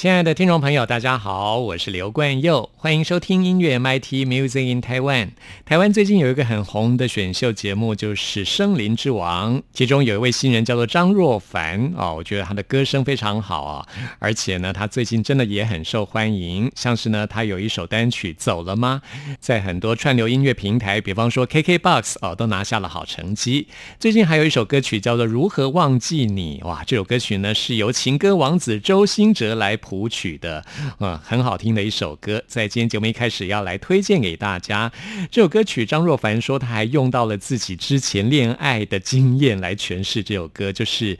亲爱的听众朋友，大家好，我是刘冠佑，欢迎收听音乐 MIT Music in Taiwan。 台湾最近有一个很红的选秀节目，就是声林之王，其中有一位新人叫做张若凡、我觉得他的歌声非常好啊，而且呢他最近真的也很受欢迎，像是呢他有一首单曲《走了吗》在很多串流音乐平台，比方说 KKBOX、都拿下了好成绩。最近还有一首歌曲叫做《如何忘记你》，哇，这首歌曲呢是由情歌王子周兴哲来谱曲的，很好听的一首歌，在今天节目一开始要来推荐给大家。这首歌曲张若凡说他还用到了自己之前恋爱的经验来诠释这首歌，就是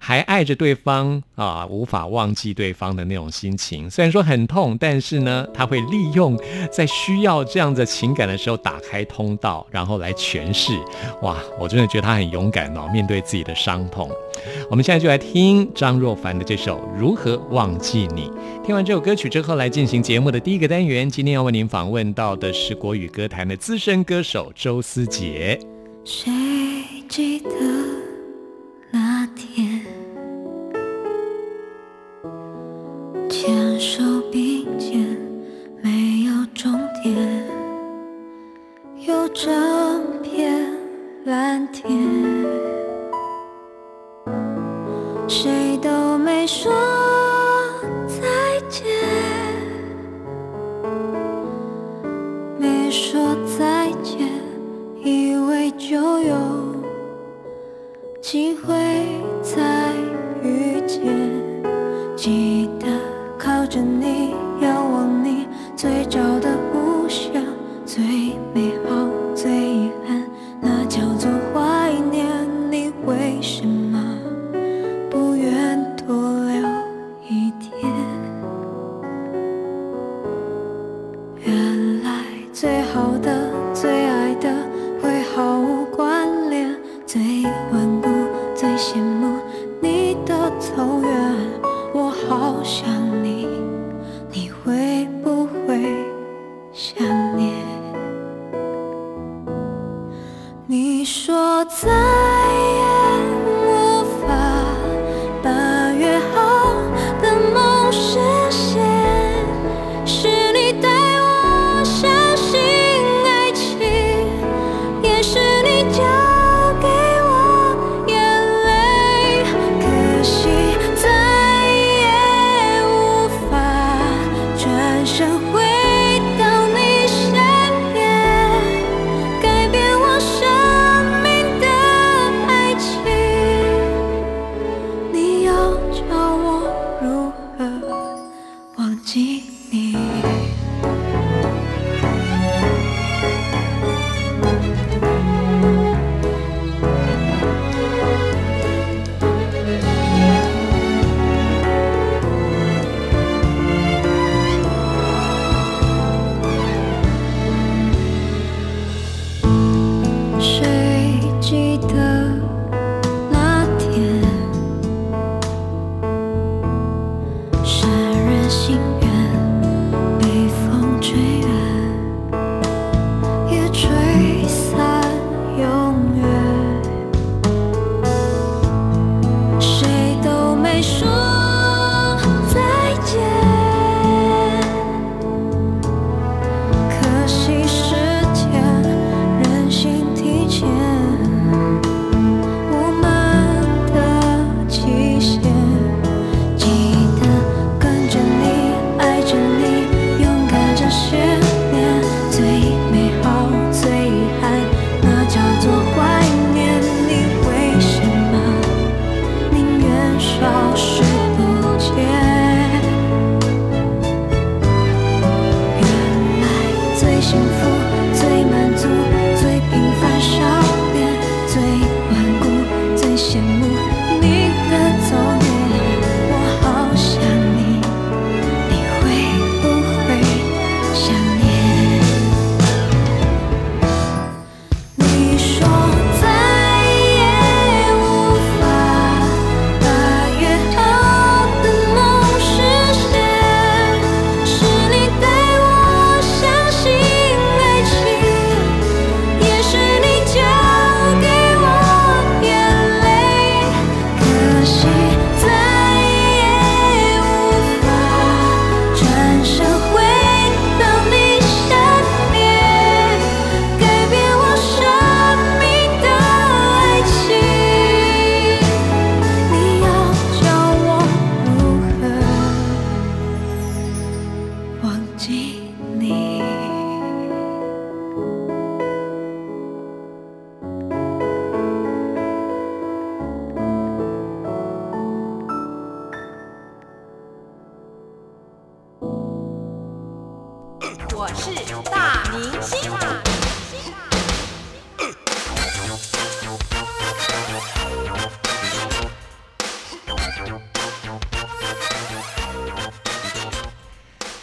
还爱着对方啊，无法忘记对方的那种心情。虽然说很痛，但是呢他会利用在需要这样的情感的时候打开通道，然后来诠释。哇，我真的觉得他很勇敢哦，面对自己的伤痛。我们现在就来听张若凡的这首《如何忘记》。听完这首歌曲之后，来进行节目的第一个单元。今天要为您访问到的是国语歌坛的资深歌手周思杰。谁记得那天牵手并肩，没有终点，有整片蓝天，谁都没说再见，以为就有机会再遇见。记得靠着你，遥望你最早的无暇，最美好，最遗憾，那叫做怀念。你为什么不愿多留一天？原来最好的幸福最满足，最平凡少年，最顽固，最羡慕你的走脸。我好想你，你会不会想念？你说再也无法把约好的梦实现，是你带我相信爱情，也是你教给我眼泪。可惜再也无法转身回到你身边，改变我生命的爱情。你要教我如何忘记你？我是大明星。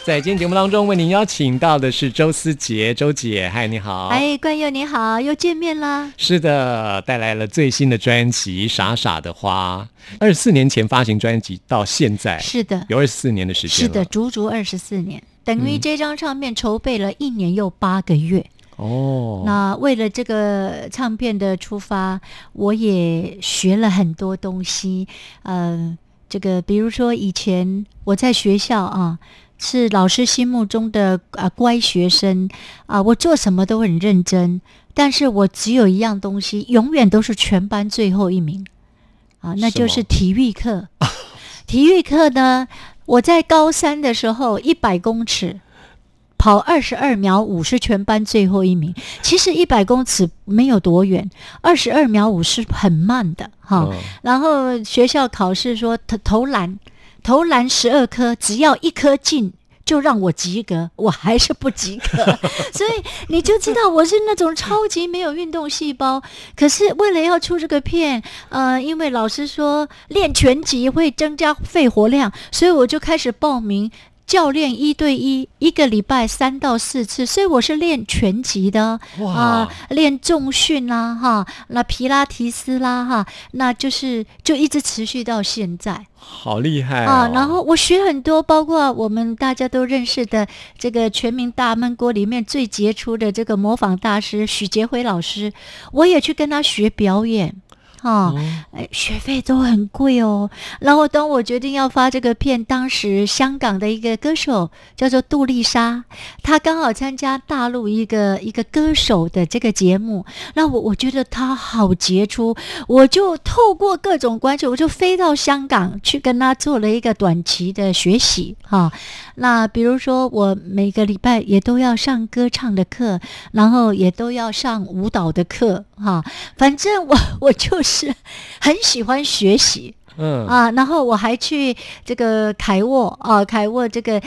在今天节目当中，为您邀请到的是周思洁，周姐，嗨，你好。哎，冠佑你好，又见面啦。是的，带来了最新的专辑《傻傻的花》，24年前发行专辑到现在，是的，有24年的时间了，是的，足24年。等于这张唱片筹备了1年又8个月。哦，那为了这个唱片的出发，我也学了很多东西。这个比如说以前我在学校啊，是老师心目中的乖学生啊，我做什么都很认真，但是我只有一样东西，永远都是全班最后一名啊，那就是体育课。体育课呢？我在高3的时候100公尺跑22秒5是全班最后一名。其实100公尺没有多远，22秒5是很慢的哈。哦，然后学校考试说投篮12颗，只要1颗进就让我及格，我还是不及格。所以你就知道我是那种超级没有运动细胞。可是为了要出这个片，因为老师说练拳击会增加肺活量，所以我就开始报名教练1对1，1个礼拜3到4次，所以我是练拳击的啊，练重训啦，哈，那皮拉提斯啦，哈，那就一直持续到现在。好厉害哦，啊！然后我学很多，包括我们大家都认识的这个《全民大闷锅》里面最杰出的这个模仿大师许杰辉老师，我也去跟他学表演。哦，学费都很贵哦。然后当我决定要发这个片，当时香港的一个歌手叫做杜丽莎，她刚好参加大陆一个歌手的这个节目，那我觉得她好杰出，我就透过各种关系，我就飞到香港去跟她做了一个短期的学习哈。哦，那比如说我每个礼拜也都要上歌唱的课，然后也都要上舞蹈的课哈。哦，反正我就是很喜欢学习，然后我还去这个凯沃这个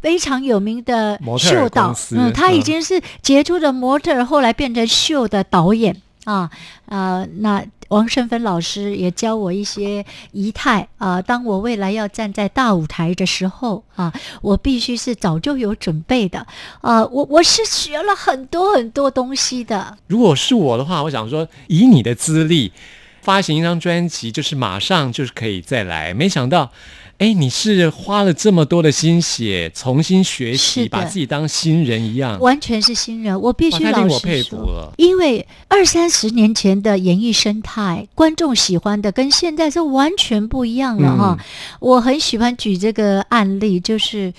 非常有名的秀导，他已经是杰出的模特，后来变成秀的导演啊，那王胜芬老师也教我一些仪态啊，当我未来要站在大舞台的时候啊，我必须是早就有准备的啊。我是学了很多很多东西的。如果是我的话，我想说，以你的资历，发行一张专辑就是马上就是可以再来。没想到，哎，你是花了这么多的心血，重新学习，把自己当新人一样，完全是新人。我必须老实说，太令我佩服了。因为20-30年前的演艺生态，观众喜欢的跟现在是完全不一样了哈。我很喜欢举这个案例，就是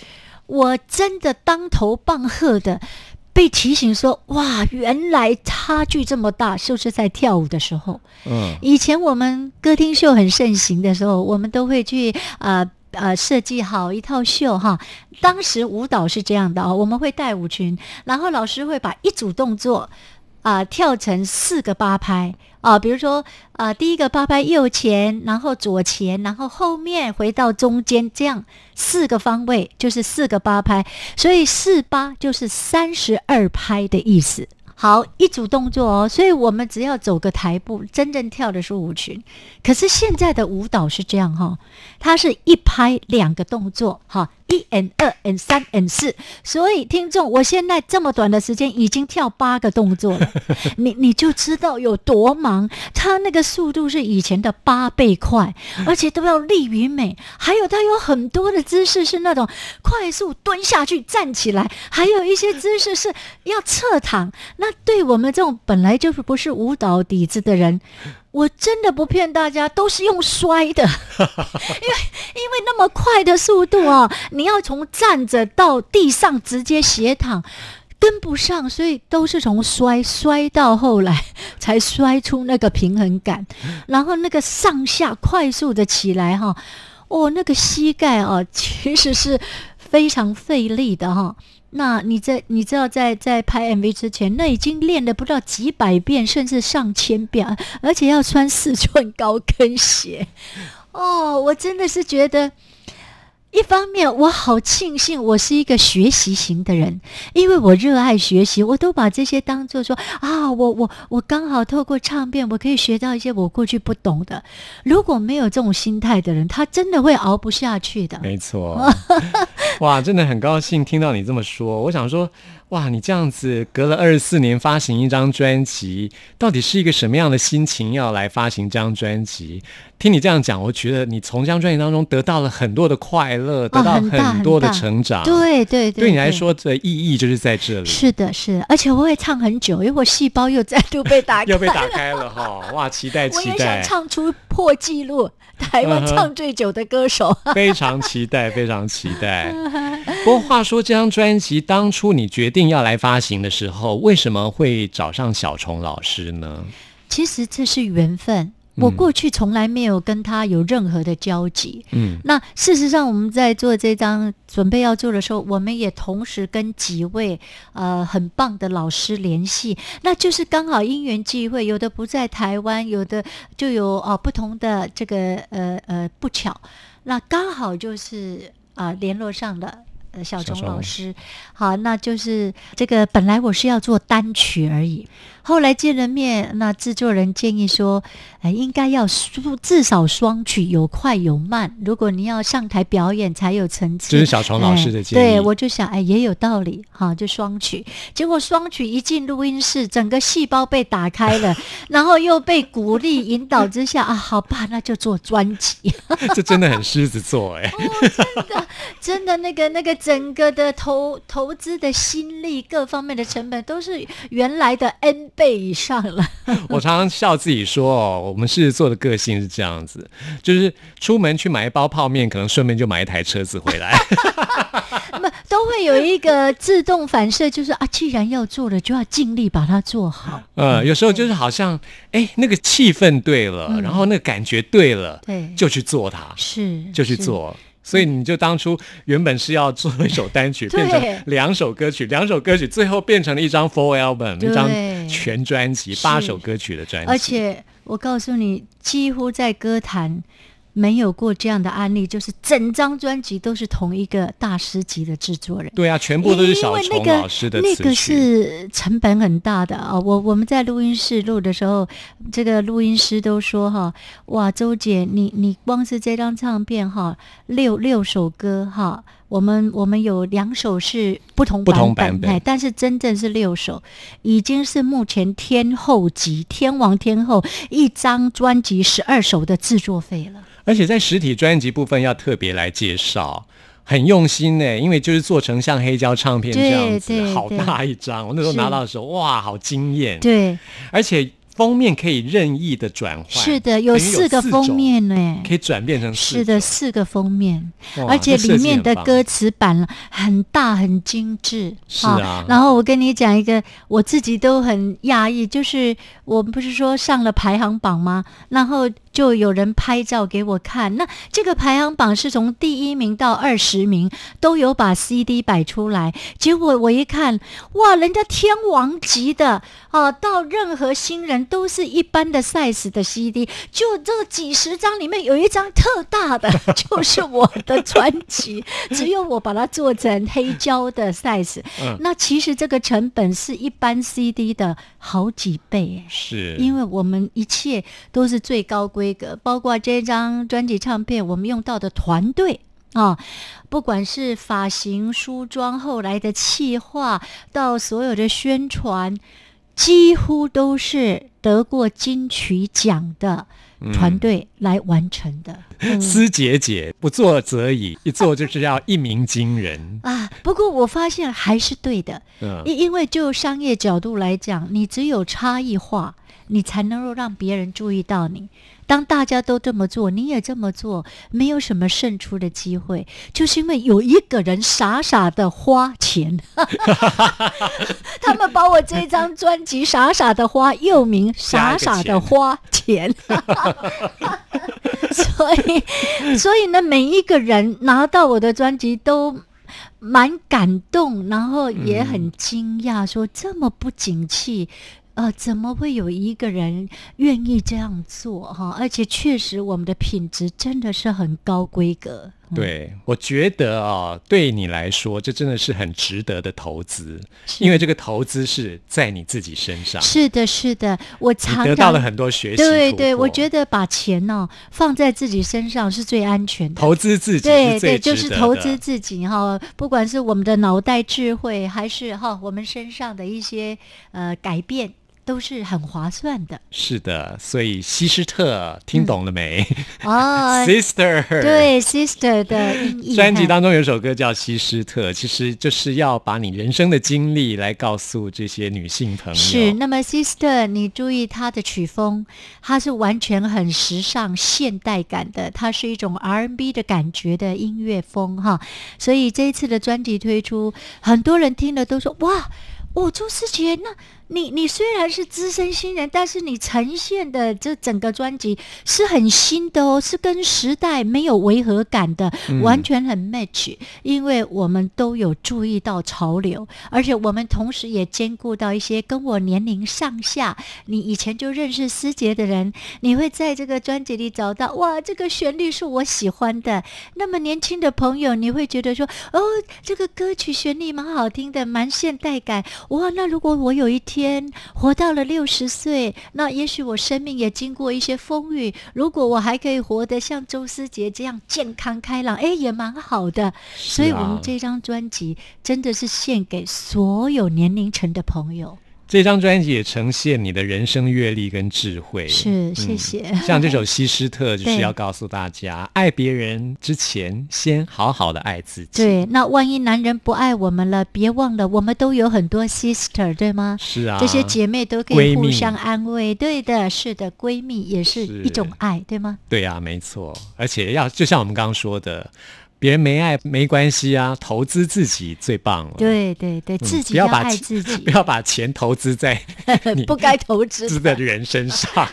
我真的当头棒喝的被提醒说，哇，原来差距这么大，就是在跳舞的时候。以前我们歌厅秀很盛行的时候，我们都会去设计好一套秀哈。当时舞蹈是这样的，我们会带舞裙，然后老师会把一组动作跳成4个八拍啊，比如说第一个八拍右前，然后左前，然后后面回到中间，这样4个方位就是4个八拍，所以4×8就是32拍的意思。好，一组动作哦，所以我们只要走个台步，真正跳的是舞群。可是现在的舞蹈是这样哈，它是1拍2个动作哈，1 and 2 and 3 and 4。所以听众，我现在这么短的时间已经跳8个动作了，你就知道有多忙。它那个速度是以前的8倍快，而且都要力与美。还有它有很多的姿势是那种快速蹲下去站起来，还有一些姿势是要侧躺。那对我们这种本来就是不是舞蹈底子的人，我真的不骗大家，都是用摔的。因为那么快的速度啊，你要从站着到地上直接斜躺跟不上，所以都是从摔到后来才摔出那个平衡感，然后那个上下快速的起来哈，哦，那个膝盖啊其实是非常费力的哈。那你知道在拍 MV 之前，那已经练了不知道几百遍甚至上千遍，而且要穿4寸高跟鞋。哦，我真的是觉得一方面我好庆幸我是一个学习型的人，因为我热爱学习，我都把这些当作说啊，我刚好透过唱片我可以学到一些我过去不懂的。如果没有这种心态的人，他真的会熬不下去的。没错。哇，真的很高兴听到你这么说。我想说哇，你这样子隔了24年发行一张专辑，到底是一个什么样的心情要来发行这张专辑？听你这样讲，我觉得你从这张专辑当中得到了很多的快乐，得到很多的成长。对对对，对你来说的意义就是在这里。是的，是，而且我会唱很久，因为我细胞又再度被打开了，又被打开了哈！哇，期待！我也想唱出破纪录，台湾唱最久的歌手。非常期待，非常期待。不过话说，这张专辑当初你决定要来发行的时候，为什么会找上小虫老师呢？其实这是缘分，我过去从来没有跟他有任何的交集。嗯，那事实上我们在做这张准备要做的时候，我们也同时跟几位很棒的老师联系，那就是刚好因缘际会，有的不在台湾，有的就有不同的这个不巧，那刚好就是联络上了小虫老师。好，那就是这个本来我是要做单曲而已，后来见了面，那制作人建议说应该要至少双曲，有快有慢，如果你要上台表演才有层次。这是小虫老师的建议。对，我就想也有道理哈，就双曲。结果双曲一进录音室，整个细胞被打开了，然后又被鼓励引导之下啊，好吧，那就做专辑。这真的很狮子座哎。哦，真的那个整个的投资的心力，各方面的成本都是原来的 N 倍以上了。我常常笑自己说哦，我们狮子座的个性是这样子，就是出门去买一包泡面，可能顺便就买一台车子回来。都会有一个自动反射，就是啊，既然要做了，就要尽力把它做好。有时候就是好像哎，那个气氛对了，然后那个感觉对了，对，就去做它，是，就去做。所以你就当初原本是要做一首单曲，变成2首歌曲，2首歌曲最后变成了一张 full album， 一张全专辑，8首歌曲的专辑。而且我告诉你，几乎在歌坛没有过这样的案例，就是整张专辑都是同一个大师级的制作人。对啊，全部都是小虫老师的词曲。那个是成本很大的啊！我们在录音室录的时候，这个录音师都说哈，哇，周姐，你光是这张唱片哈，六首歌哈。我们有2首是不同版本，但是真正是6首，已经是目前天后级天王天后，一张专辑12首的制作费了。而且在实体专辑部分要特别来介绍，很用心耶，因为就是做成像黑胶唱片这样子，好大一张，我那时候拿到的时候哇，好惊艳。对，而且封面可以任意的转换。是的，有4个封面耶，可以转变成4种。是的，4个封面，而且里面的歌词版很大很精致。是啊，然后我跟你讲一个我自己都很讶异，就是我们不是说上了排行榜吗？然后就有人拍照给我看。那这个排行榜是从第1名到20名都有把 CD 摆出来，结果我一看，哇，人家天王级的啊，到任何新人都是一般的 size 的 CD， 就这几十张里面有一张特大的就是我的专辑，只有我把它做成黑胶的 size、那其实这个成本是一般 CD 的好几倍，是因为我们一切都是最高规格，包括这张专辑唱片我们用到的团队啊，不管是发型、梳妆，后来的企划到所有的宣传，几乎都是得过金曲奖的团队来完成的。思杰姐不做则已，一做就是要一鸣惊人啊！不过我发现还是对的，因为就商业角度来讲，你只有差异化，你才能够让别人注意到你。当大家都这么做，你也这么做，没有什么胜出的机会，就是因为有一个人傻傻的花钱他们把我这张专辑傻傻的花又名傻傻的花钱所以呢，每一个人拿到我的专辑都蛮感动，然后也很惊讶，说这么不景气怎么会有一个人愿意这样做哈？而且确实我们的品质真的是很高规格。对，我觉得对你来说这真的是很值得的投资，因为这个投资是在你自己身上。是的是的，我常常得到了很多学习。对对，我觉得把钱放在自己身上是最安全的，投资自己是最值得的。对对，就是投资自己不管是我们的脑袋智慧，还是我们身上的一些改变，都是很划算的。是的，所以西施特听懂了没？Sister， 对 Sister 的意义。专辑当中有一首歌叫西施特，其实就是要把你人生的经历来告诉这些女性朋友。是，那么 Sister， 你注意她的曲风，她是完全很时尚现代感的，它是一种 R&B 的感觉的音乐风哈。所以这一次的专辑推出，很多人听了都说哇，朱思杰，那你虽然是资深新人，但是你呈现的这整个专辑是很新的是跟时代没有违和感的，完全很 match。因为我们都有注意到潮流，而且我们同时也兼顾到一些跟我年龄上下，你以前就认识思杰的人，你会在这个专辑里找到哇，这个旋律是我喜欢的。那么年轻的朋友，你会觉得说这个歌曲旋律蛮好听的，蛮现代感。哇，那如果我有一天活到了60岁，那也许我生命也经过一些风雨，如果我还可以活得像周思杰这样健康开朗，也蛮好的。所以我们这张专辑真的是献给所有年龄层的朋友。这张专辑也呈现你的人生阅历跟智慧。是，谢谢。像这首《西施特》就是要告诉大家，爱别人之前先好好的爱自己。对，那万一男人不爱我们了，别忘了我们都有很多 sister， 对吗？是啊，这些姐妹都可以互相安慰。对的，是的，闺蜜也是一种爱，对吗？对啊，没错。而且要就像我们刚刚说的，别人没爱没关系啊，投资自己最棒了。对对对，自己要爱自己，不要把钱投资在你不该投资的人身上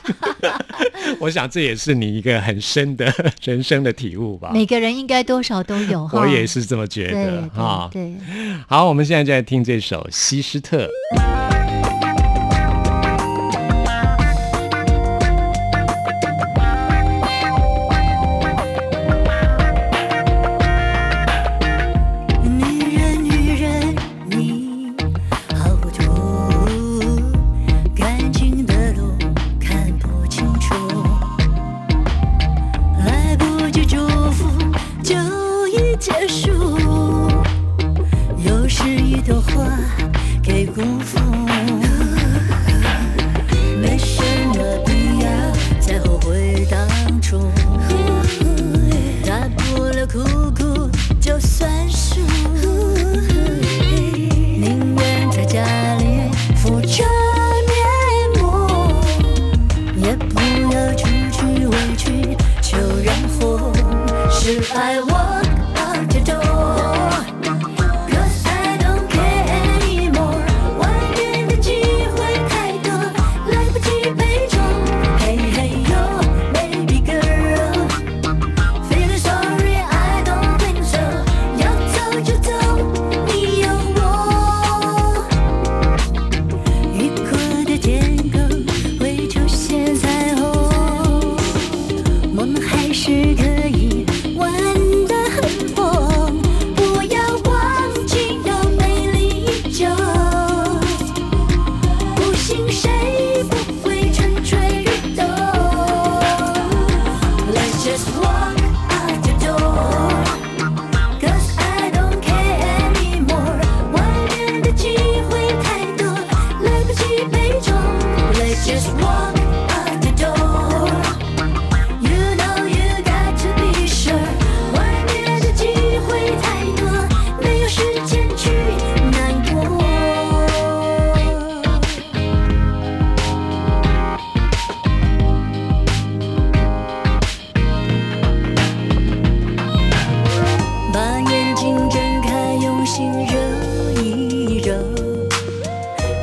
我想这也是你一个很深的人生的体悟吧。每个人应该多少都有我也是这么觉得。对，好，我们现在就来听这首《西施特》。给辜负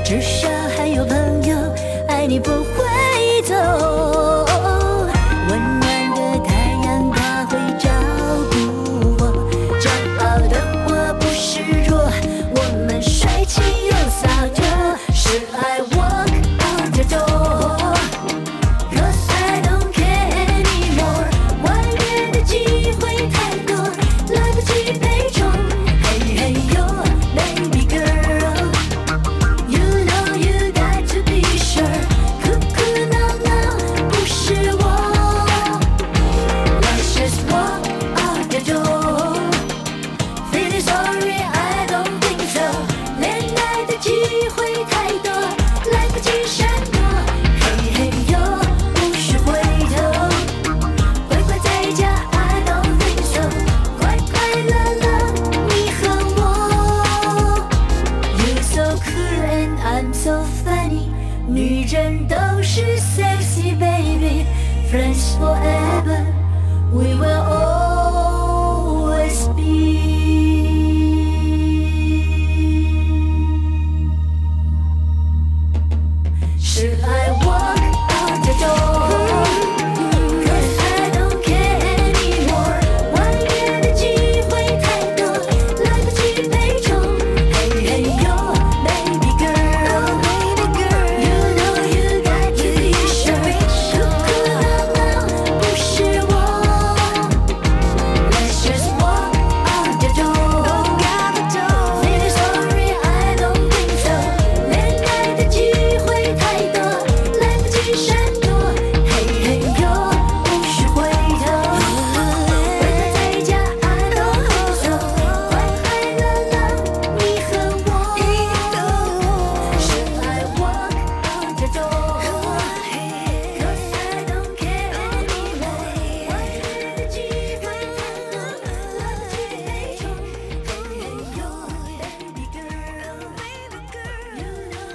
至少还有朋友爱你不会走。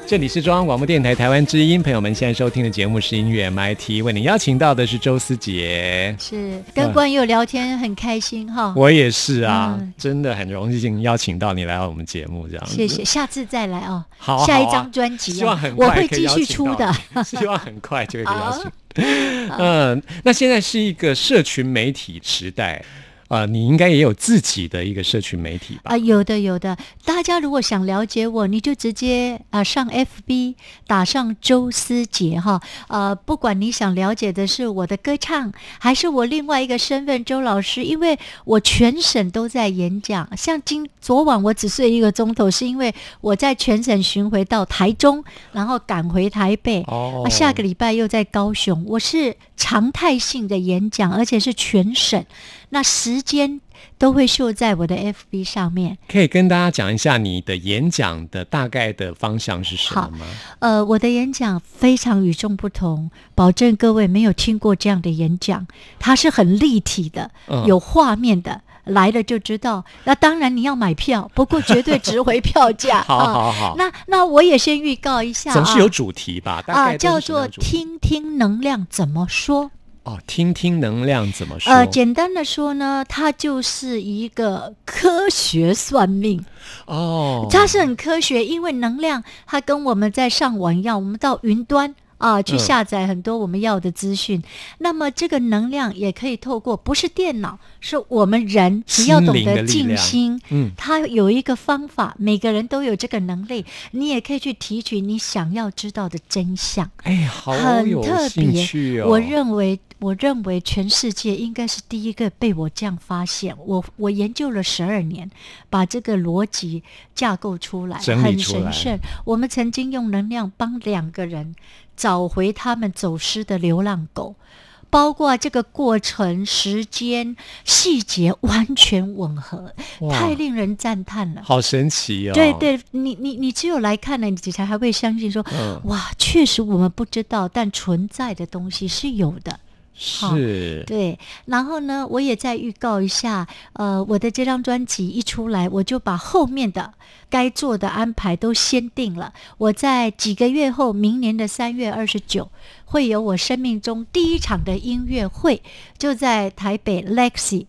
这里是中央广播电台台湾之音，朋友们现在收听的节目是音乐 MIT， 为你邀请到的是周思杰，是跟观友聊天很开心哈，我也是啊，真的很荣幸邀请到你来到我们节目这样子，谢谢，下次再来哦，好啊，下一张专辑，啊，希望很快我会继续出的，希望很快就会邀请。那现在是一个社群媒体时代。你应该也有自己的一个社群媒体吧？有的有的，大家如果想了解我，你就直接上 FB 打上周思杰哈，不管你想了解的是我的歌唱，还是我另外一个身份周老师，因为我全省都在演讲，像昨晚我只睡1个钟头，是因为我在全省巡回到台中，然后赶回台北，下个礼拜又在高雄，我是常态性的演讲，而且是全省。那时间都会秀在我的 FB 上面。可以跟大家讲一下你的演讲的大概的方向是什么吗？我的演讲非常与众不同，保证各位没有听过这样的演讲，它是很立体的，有画面的，来了就知道。那当然你要买票，不过绝对值回票价。好。那我也先预告一下，总是有主题吧？大概叫做听听能量怎么说。听听能量怎么说？简单的说呢，它就是一个科学算命哦，它是很科学，因为能量它跟我们在上网一样，我们到云端去下载很多我们要的资讯。那么这个能量也可以透过不是电脑，是我们人只要懂得静心，它有一个方法，每个人都有这个能力，你也可以去提取你想要知道的真相。好有兴趣哦！我认为全世界应该是第一个被我这样发现。我研究了12年，把这个逻辑架构出来，很神圣。我们曾经用能量帮2个人找回他们走失的流浪狗，包括这个过程、时间、细节完全吻合，太令人赞叹了。好神奇哦！对，你只有来看了，你才还会相信说，哇，确实我们不知道，但存在的东西是有的。是，对。然后呢，我也再预告一下，我的这张专辑一出来，我就把后面的该做的安排都先定了。我在几个月后，明年的3月29日会有我生命中第1场的音乐会，就在台北 Lexi。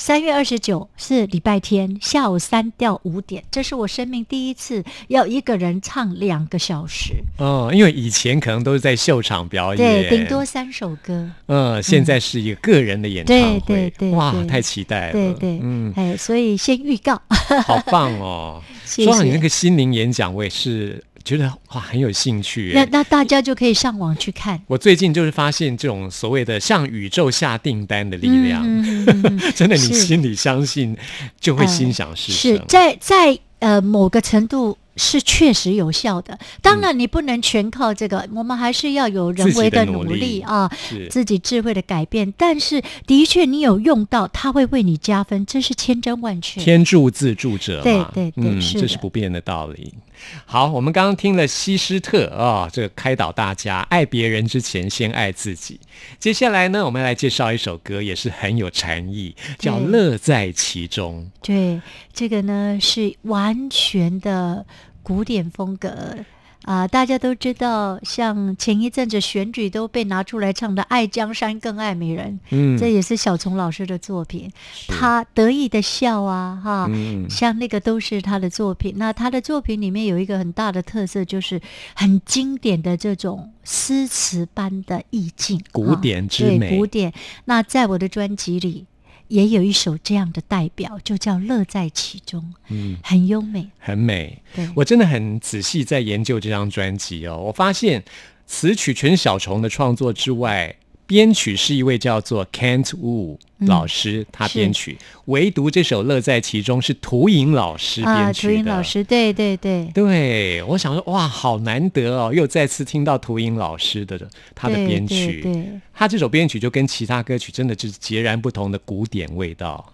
3月29是礼拜天下午3到5点，这是我生命第一次要一个人唱2个小时哦，因为以前可能都是在秀场表演，对，顶多3首歌，现在是一个个人的演唱会，对对对，哇，太期待了，对对，哎，所以先预告，好棒哦！谢谢。说到你那个心灵演讲，我也是觉得哇很有兴趣，那大家就可以上网去看。我最近就是发现这种所谓的向宇宙下订单的力量，真的，你心里相信就会心想事成。是在某个程度是确实有效的。当然你不能全靠这个，我们还是要有人为的努力啊，自己智慧的改变。但是的确你有用到，它会为你加分，这是千真万确。天助自助者嘛，对对对，是，这是不变的道理。好，我们刚刚听了希斯特啊，这个开导大家爱别人之前先爱自己。接下来呢，我们来介绍一首歌，也是很有禅意，叫《乐在其中》。对，这个呢是完全的古典风格啊，大家都知道，像前一阵子选举都被拿出来唱的《爱江山更爱美人》，这也是小虫老师的作品。他得意的笑啊，哈，像那个都是他的作品。那他的作品里面有一个很大的特色，就是很经典的这种诗词般的意境，古典之美。啊，对，古典。那在我的专辑里也有一首这样的代表，就叫《乐在其中》，很优美，很美。我真的很仔细在研究这张专辑哦，我发现词曲全小虫的创作之外，编曲是一位叫做 Kent Wu 老师，他编曲，唯独这首《乐在其中》是涂颖老师编曲的。涂颖老师，对对对对，我想说哇，好难得哦，又再次听到涂颖老师的他的编曲，对对对，他这首编曲就跟其他歌曲真的是截然不同的古典味道。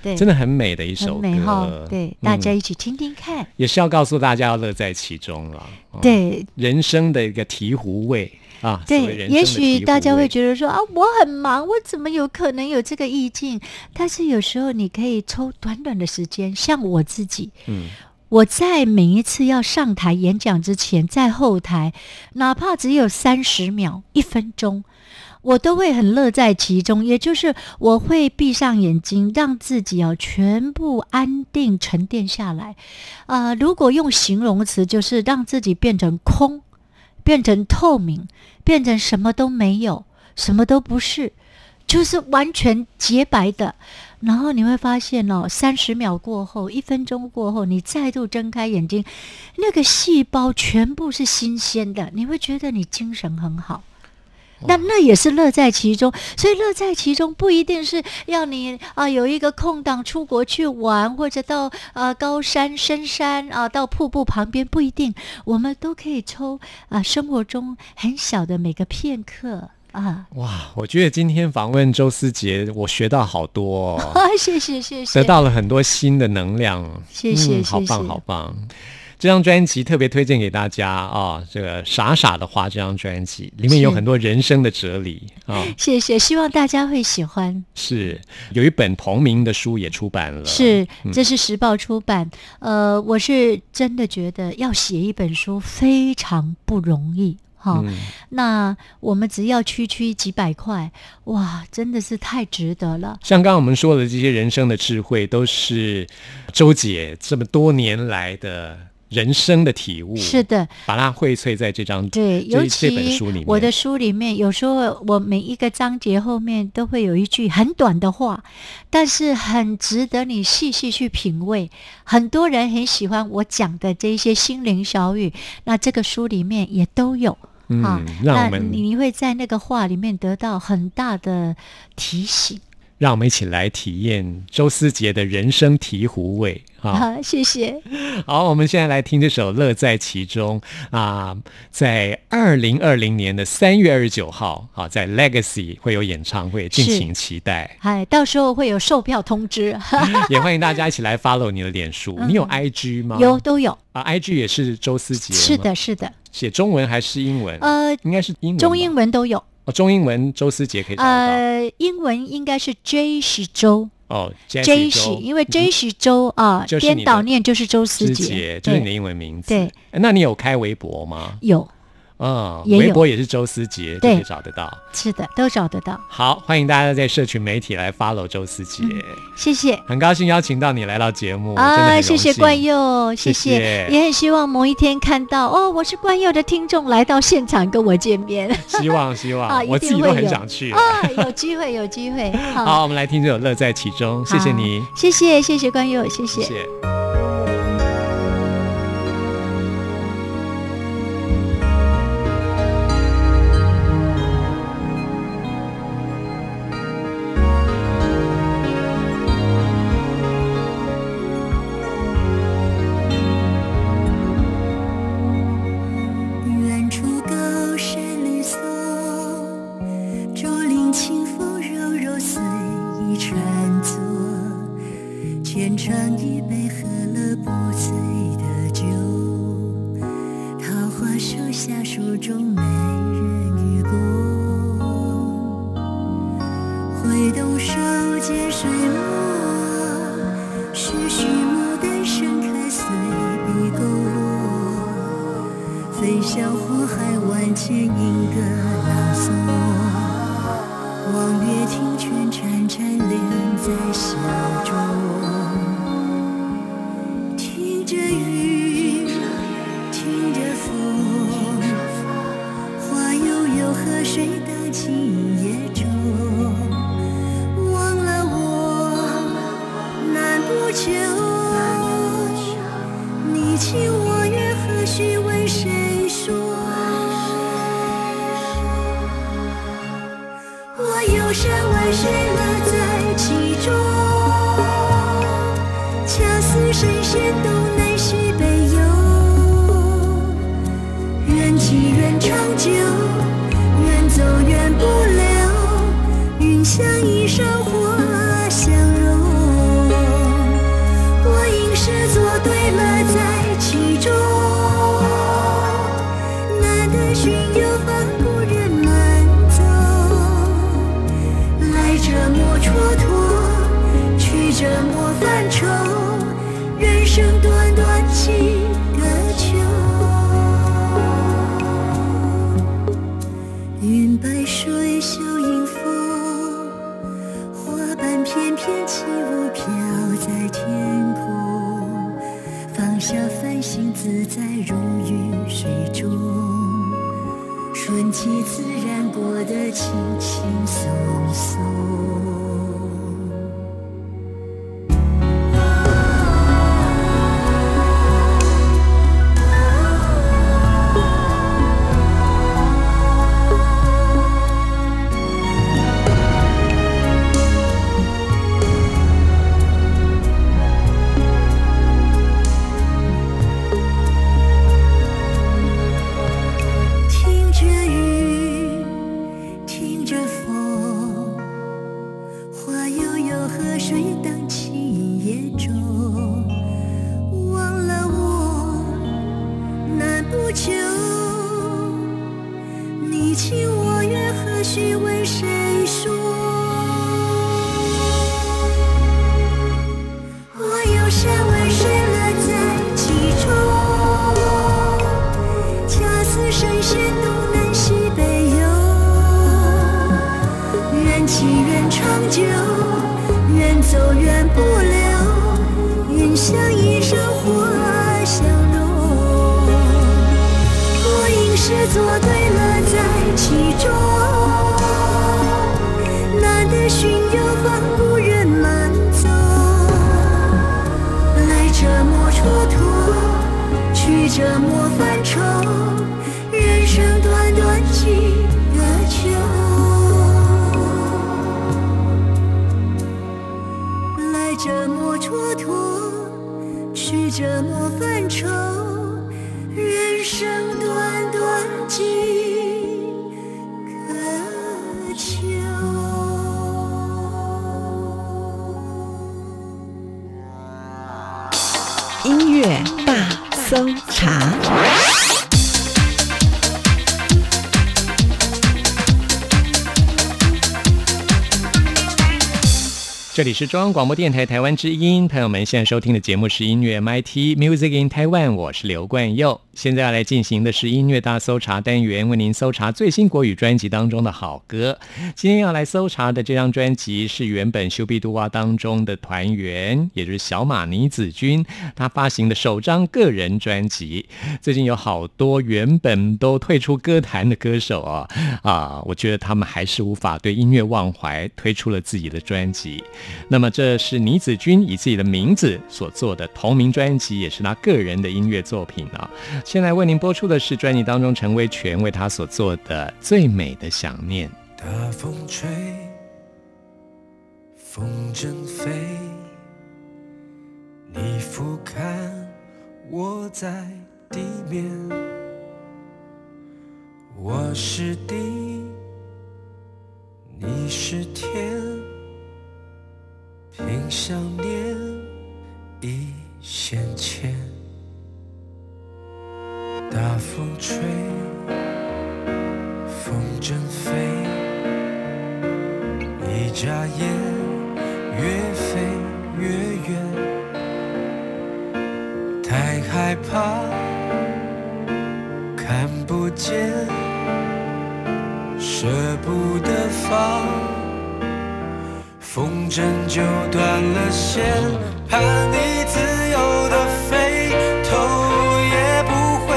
对，真的很美的一首歌，很美哦，对，大家一起听听看，也是要告诉大家要乐在其中了，对，人生的一个醍醐味啊，对，也许大家会觉得说啊，我很忙，我怎么有可能有这个意境？但是有时候你可以抽短短的时间，像我自己，我在每一次要上台演讲之前，在后台，哪怕只有30秒、1分钟，我都会很乐在其中，也就是我会闭上眼睛，让自己全部安定沉淀下来。如果用形容词，就是让自己变成空，变成透明，变成什么都没有，什么都不是，就是完全洁白的。然后你会发现哦，30秒过后，1分钟过后，你再度睁开眼睛，那个细胞全部是新鲜的，你会觉得你精神很好。那也是乐在其中，所以乐在其中不一定是要你有一个空档出国去玩，或者到高山深山啊，到瀑布旁边，不一定，我们都可以抽生活中很小的每个片刻。哇，我觉得今天访问周思杰，我学到好多哦，谢谢谢谢，得到了很多新的能量，谢谢，好棒好棒。这张专辑特别推荐给大家啊，这个傻傻的花这张专辑里面有很多人生的哲理啊，谢谢，希望大家会喜欢。是，有一本同名的书也出版了，是，这是时报出版。我是真的觉得要写一本书非常不容易。那我们只要区几百块，哇，真的是太值得了。像刚刚我们说的这些人生的智慧，都是周姐这么多年来的人生的体悟，是的，把它荟萃在这张，对，尤其这本书里面，我的书里面，有时候我每一个章节后面都会有一句很短的话，但是很值得你细细去品味。很多人很喜欢我讲的这些心灵小语，那这个书里面也都有。让我们，那你会在那个话里面得到很大的提醒。让我们一起来体验周思杰的人生醍醐味。好，谢谢。好，我们现在来听这首《乐在其中》啊，在2020年的3月29号啊，在 Legacy 会有演唱会，敬请期待。到时候会有售票通知，也欢迎大家一起来 follow 你的脸书。你有 IG 吗？有，都有啊。IG 也是周思杰，是的，是的。写中文还是英文？应该是英文，中英文都有。中英文周思杰可以找到。英文应该是 J.C. 周。哦 ，J.C. 因为 J.C. 周啊，颠倒念就是周思杰，就是你的英文名字。对，那你有开微博吗？有。嗯，微博也是周思杰，对，找得到，是的，都找得到。好，欢迎大家在社群媒体来 follow 周思杰、嗯、谢谢，很高兴邀请到你来到节目、啊、真的很荣幸，谢谢冠佑，谢谢，也很希望某一天看到哦，我是冠佑的听众来到现场跟我见面，希望、啊、我自己都很想去啊，有机会有机会。 好，我们来听这首《乐在其中》，谢谢你，谢谢冠佑，谢谢，谢谢。这里是中央广播电台台湾之音，朋友们现在收听的节目是音乐 MIT Music in Taiwan， 我是刘冠佑。现在要来进行的是音乐大搜查单元，为您搜查最新国语专辑当中的好歌。今天要来搜查的这张专辑是原本修必杜蛙当中的团员，也就是小马倪子君，他发行的首张个人专辑。最近有好多原本都退出歌坛的歌手我觉得他们还是无法对音乐忘怀，推出了自己的专辑。那么这是倪子君以自己的名字所做的同名专辑，也是他个人的音乐作品啊。现在为您播出的是专辑当中陈威权为他所做的《最美的想念》。大风吹，风筝飞，你俯瞰我在地面，我是地，你是天，凭想念一线牵。大风吹，风筝飞，一眨眼越飞越远，太害怕看不见，舍不得放，风筝就断了线，盼你自由的飞，头也不回，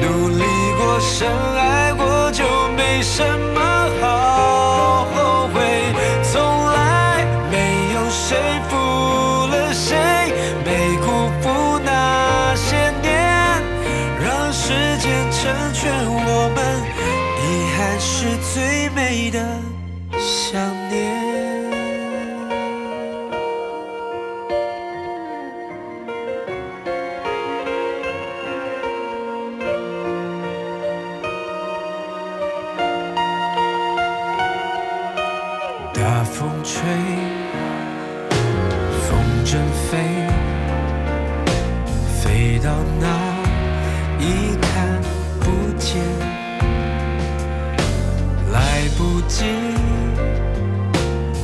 努力过，深爱过，就没什么好后悔，从来没有谁负了谁，没辜负那些年，让时间成全我们，遗憾是最美的想念。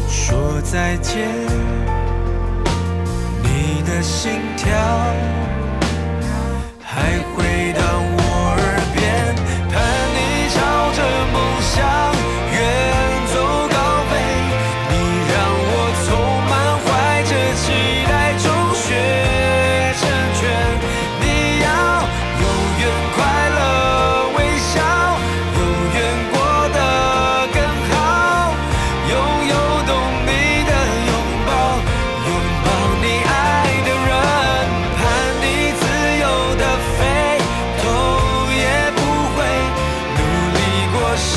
说再见，你的心跳还回到我耳边，盼你朝着梦想远走高飞，你让我充满怀着期待中学成全，你要永远快乐微笑，永远过深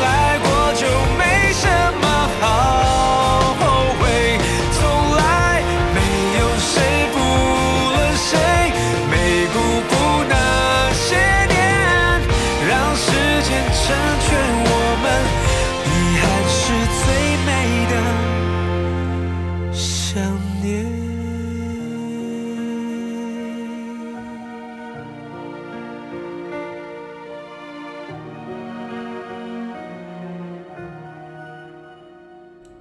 爱过就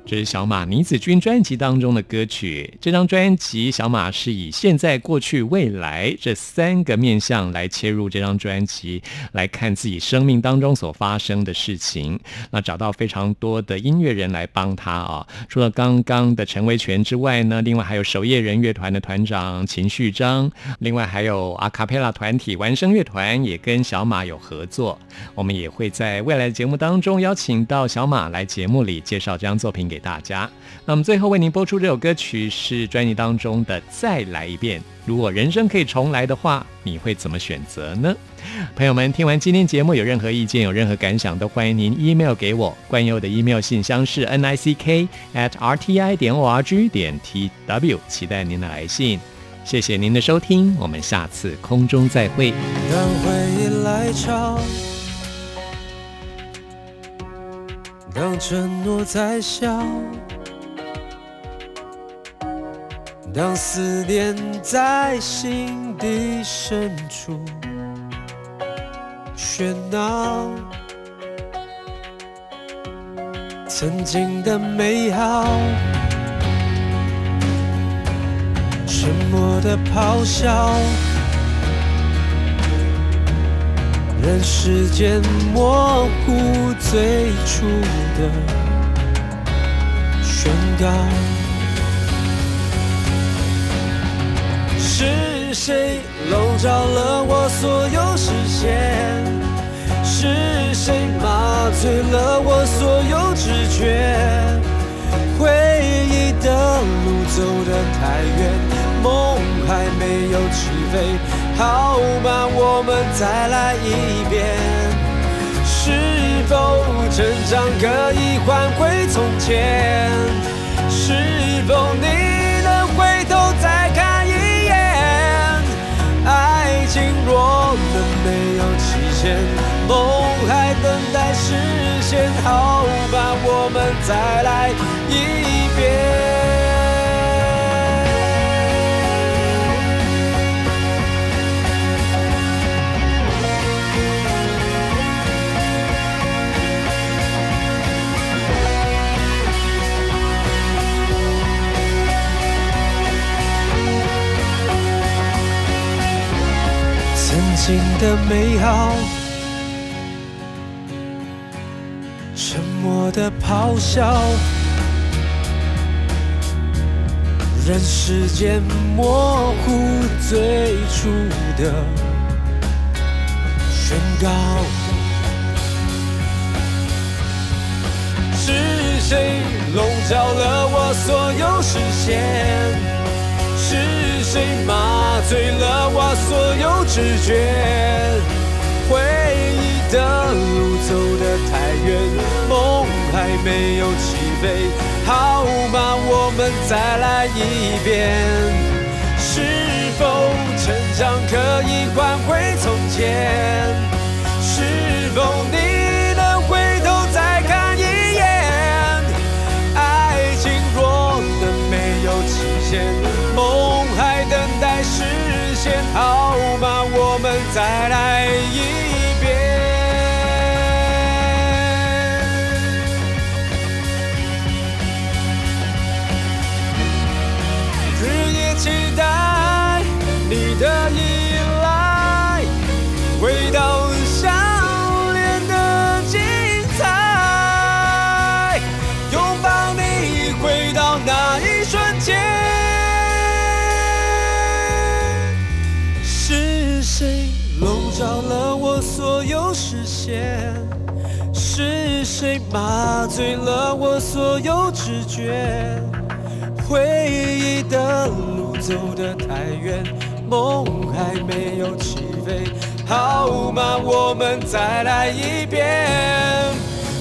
这是小马倪子君专辑当中的歌曲。这张专辑小马是以现在、过去、未来这三个面向来切入这张专辑，来看自己生命当中所发生的事情。那找到非常多的音乐人来帮他啊，除了刚刚的陈维权之外呢，另外还有守夜人乐团的团长秦旭章，另外还有阿卡佩拉团体完声乐团也跟小马有合作。我们也会在未来的节目当中邀请到小马来节目里介绍这张作品给大家。那我们最后为您播出这首歌曲是专辑当中的《再来一遍》。如果人生可以重来的话，你会怎么选择呢？朋友们，听完今天节目有任何意见有任何感想，都欢迎您 email 给我。冠佑的 email 信箱是 nick@rti.org.tw， 期待您的来信。谢谢您的收听，我们下次空中再会。让回忆来潮，让承诺再笑，让思念在心底深处喧闹，曾经的美好，沉默的咆哮，任时间模糊最初的宣告。是谁笼罩了我所有视线？是谁麻醉了我所有知觉？回忆的路走得太远，梦还没有起飞，好吧，我们再来一遍。是否成长可以换回从前？是否你能回头再看？爱情若能没有期限，梦还等待实现，好吧，我们再来一遍。曾经的美好，沉默的咆哮，任时间模糊最初的宣告。是谁笼罩了我所有视线？是谁麻醉了我所有知觉？回忆的路走得太远，梦还没有起飞，好吧，我们再来一遍。是否成长可以换回从前？是否你能回头再看一眼？爱情若能没有期限，梦还等待实现，好吧，我们再来一遍。日夜期待你的依赖，回到相恋的精彩，拥抱你回到那一瞬间。照了我所有视线，是谁麻醉了我所有知觉？回忆的路走得太远，梦还没有起飞，好吗？我们再来一遍。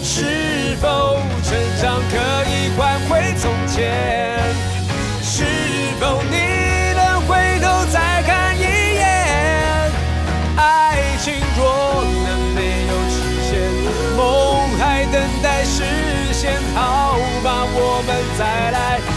是否成长可以换回从前？是否你能回头再看一？爱情若能没有期限，梦还等待实现，好吧，我们再来。